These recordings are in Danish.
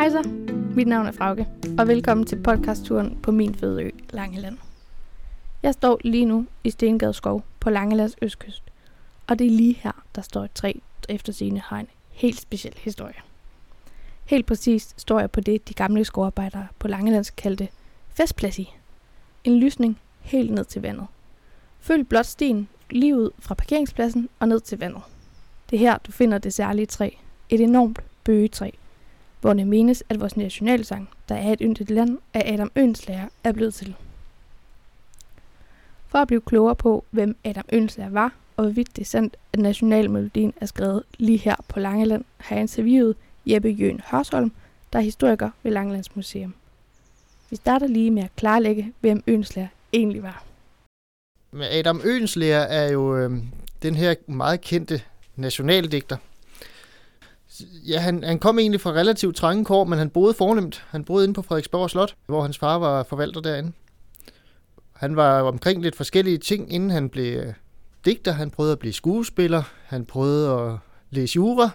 Hej så, mit navn er Frauke, og velkommen til podcastturen på min føde ø, Langeland. Jeg står lige nu i Stengade Skov på Langelands østkyst, og det er lige her, der står et træ, der eftersigende har en helt speciel historie. Helt præcist står jeg på det, de gamle skovarbejdere på Langelands kaldte festplads i. En lysning helt ned til vandet. Følg blot stien lige ud fra parkeringspladsen og ned til vandet. Det er her, du finder det særlige træ, et enormt bøgetræ, hvor det menes, at vores nationalsang, der er et yndigt land, af Adam Oehlenschläger, er blevet til. For at blive klogere på, hvem Adam Oehlenschläger var, og hvorvidt det er sandt, at nationalmelodien er skrevet lige her på Langeland, har jeg interviewet Jeppe Jøhn Hørsholm, der er historiker ved Langelands Museum. Vi starter lige med at klarlægge, hvem Oehlenschläger egentlig var. Adam Oehlenschläger er jo den her meget kendte nationaldigter. Ja, han kom egentlig fra relativt trange kår, men han boede fornemt. Han boede inde på Frederiksborg Slot, hvor hans far var forvalter derinde. Han var omkring lidt forskellige ting, inden han blev digter. Han prøvede at blive skuespiller, han prøvede at læse jura,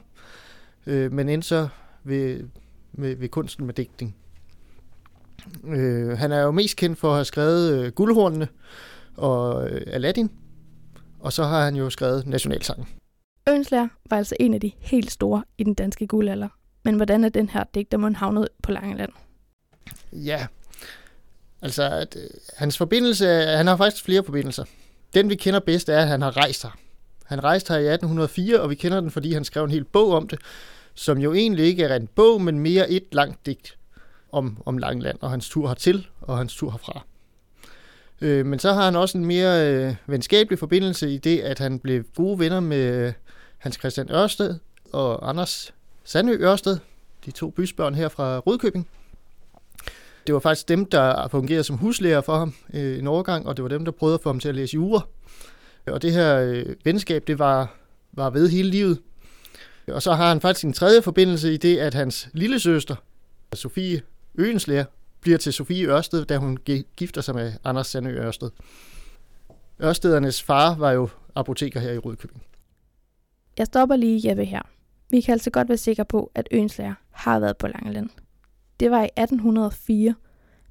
men endte så ved kunsten med digtning. Han er jo mest kendt for at have skrevet Guldhornene og Aladdin, og så har han jo skrevet nationalsangen. Oehlenschläger var altså en af de helt store i den danske guldalder. Men hvordan er den her digtermund havnet på Langeland? Ja, altså hans forbindelse, han har faktisk flere forbindelser. Den vi kender bedst er, at han har rejst her. Han rejste her i 1804, og vi kender den, fordi han skrev en hel bog om det, som jo egentlig ikke er en bog, men mere et langt digt om Langeland, og hans tur hertil, og hans tur herfra. Men så har han også en mere venskabelig forbindelse i det, at han blev gode venner med Hans Christian Ørsted og Anders Sandøe Ørsted, de to bysbørn her fra Rudkøbing. Det var faktisk dem, der fungerede som huslærer for ham en overgang, og det var dem, der prøvede at få ham til at læse jura. Og det her venskab, det var ved hele livet. Og så har han faktisk en tredje forbindelse i det, at hans lillesøster, Sophie Ørsted, bliver til Sophie Ørsted, da hun gifter sig med Anders Sandøe Ørsted. Ørstedernes far var jo apoteker her i Rudkøbing. Jeg stopper lige Jeppe her. Vi kan altså godt være sikre på, at Oehlenschläger har været på Langeland. Det var i 1804,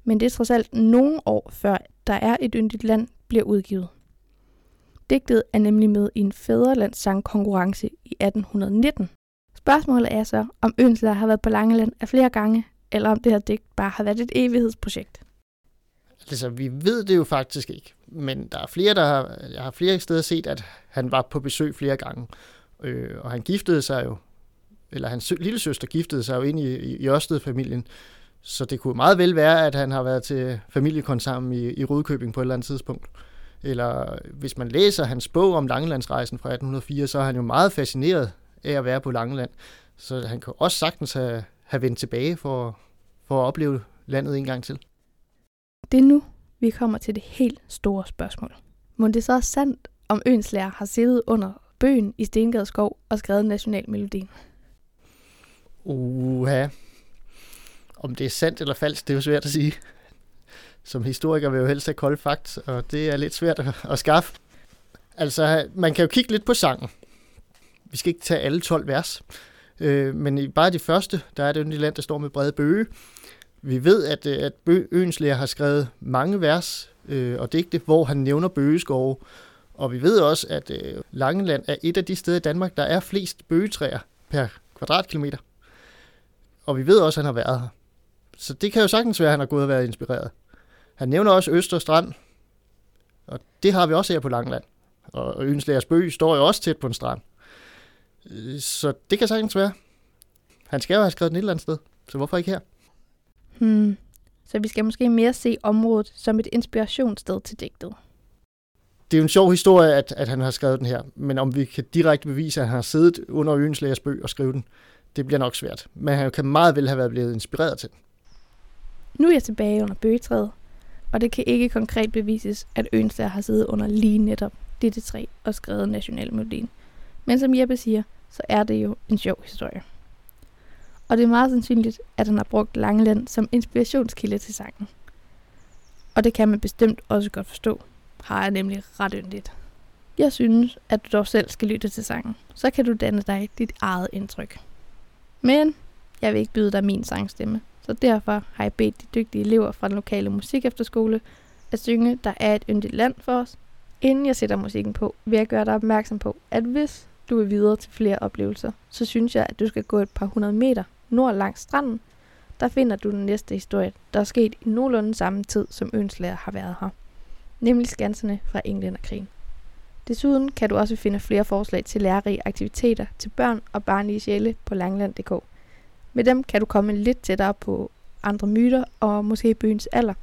men det er trods alt nogle år før Der er et yndigt land bliver udgivet. Digtet er nemlig med i en fædrelandssangkonkurrence i 1819. Spørgsmålet er så, om Oehlenschläger har været på Langeland af flere gange, eller om det her digt bare har været et evighedsprojekt? Altså, vi ved det jo faktisk ikke, men der er flere, jeg har flere steder set, at han var på besøg flere gange, og han giftede sig jo, eller hans lillesøster giftede sig jo ind i Ørsted-familien, så det kunne meget vel være, at han har været til familiekonsammen i Rudkøbing på et eller andet tidspunkt. Eller hvis man læser hans bog om Langelandsrejsen fra 1804, så er han jo meget fascineret af at være på Langeland, så han kan også sagtens have vendt tilbage for at opleve landet en gang til. Det er nu, vi kommer til det helt store spørgsmål. Må det så er sandt, om Oehlenschläger har siddet under bøgen i Stengade Skov og skrevet nationalmelodien? Uha. Om det er sandt eller falsk, det er jo svært at sige. Som historiker vil jeg jo helst have kolde facts, og det er lidt svært at skaffe. Altså, man kan jo kigge lidt på sangen. Vi skal ikke tage alle 12 vers. Men bare de første, der er det yndigt land, der står med brede bøge. Vi ved, at Oehlenschläger har skrevet mange vers og digte, hvor han nævner bøgeskove. Og vi ved også, at Langeland er et af de steder i Danmark, der er flest bøgetræer per kvadratkilometer. Og vi ved også, at han har været her. Så det kan jo sagtens være, at han har gået og været inspireret. Han nævner også Østerstrand, og det har vi også her på Langeland. Og Oehlenschlägers bøg står jo også tæt på en strand. Så det kan sagtens være. Han skal jo have skrevet den et eller andet sted, så hvorfor ikke her? Så vi skal måske mere se området som et inspirationssted til digtet. Det er jo en sjov historie, at han har skrevet den her, men om vi kan direkte bevise, at han har siddet under Oehlenschlägers bøg og skrevet den, det bliver nok svært. Men han kan meget vel have været blevet inspireret til den. Nu er jeg tilbage under bøgetræet, og det kan ikke konkret bevises, at Oehlenschläger har siddet under lige netop dette træ og skrevet nationalmelodien. Men som Jeppe siger, så er det jo en sjov historie. Og det er meget sandsynligt, at han har brugt Langeland som inspirationskilde til sangen. Og det kan man bestemt også godt forstå, har jeg nemlig ret yndigt. Jeg synes, at du dog selv skal lytte til sangen, så kan du danne dig dit eget indtryk. Men Jeg vil ikke byde dig min sangstemme. Så derfor har jeg bedt de dygtige elever fra den lokale musikefterskole at synge Der er et yndigt land for os. Inden jeg sætter musikken på, vil jeg gøre dig opmærksom på, at hvis du vil videre til flere oplevelser, så synes jeg, at du skal gå et par 100 meter nord langs stranden. Der finder du den næste historie, der er sket i nogenlunde samme tid, som Oehlenschlæger har været her. Nemlig skanserne fra englænderkrigen. Desuden kan du også finde flere forslag til lærerige aktiviteter til børn og barnlige sjæle på langeland.dk. Med dem kan du komme lidt tættere på andre myter og måske byens alder.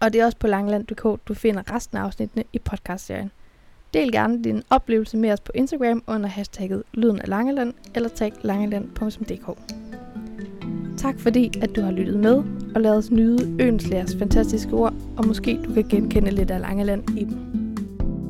Og det er også på langeland.dk, du finder resten af afsnittene i podcastserien. Del gerne din oplevelse med os på Instagram under hashtagget Lyden af Langeland eller tag langeland.dk. Tak fordi, at du har lyttet med, og lad os nyde Oehlenschlægers fantastiske ord, og måske du kan genkende lidt af Langeland i dem.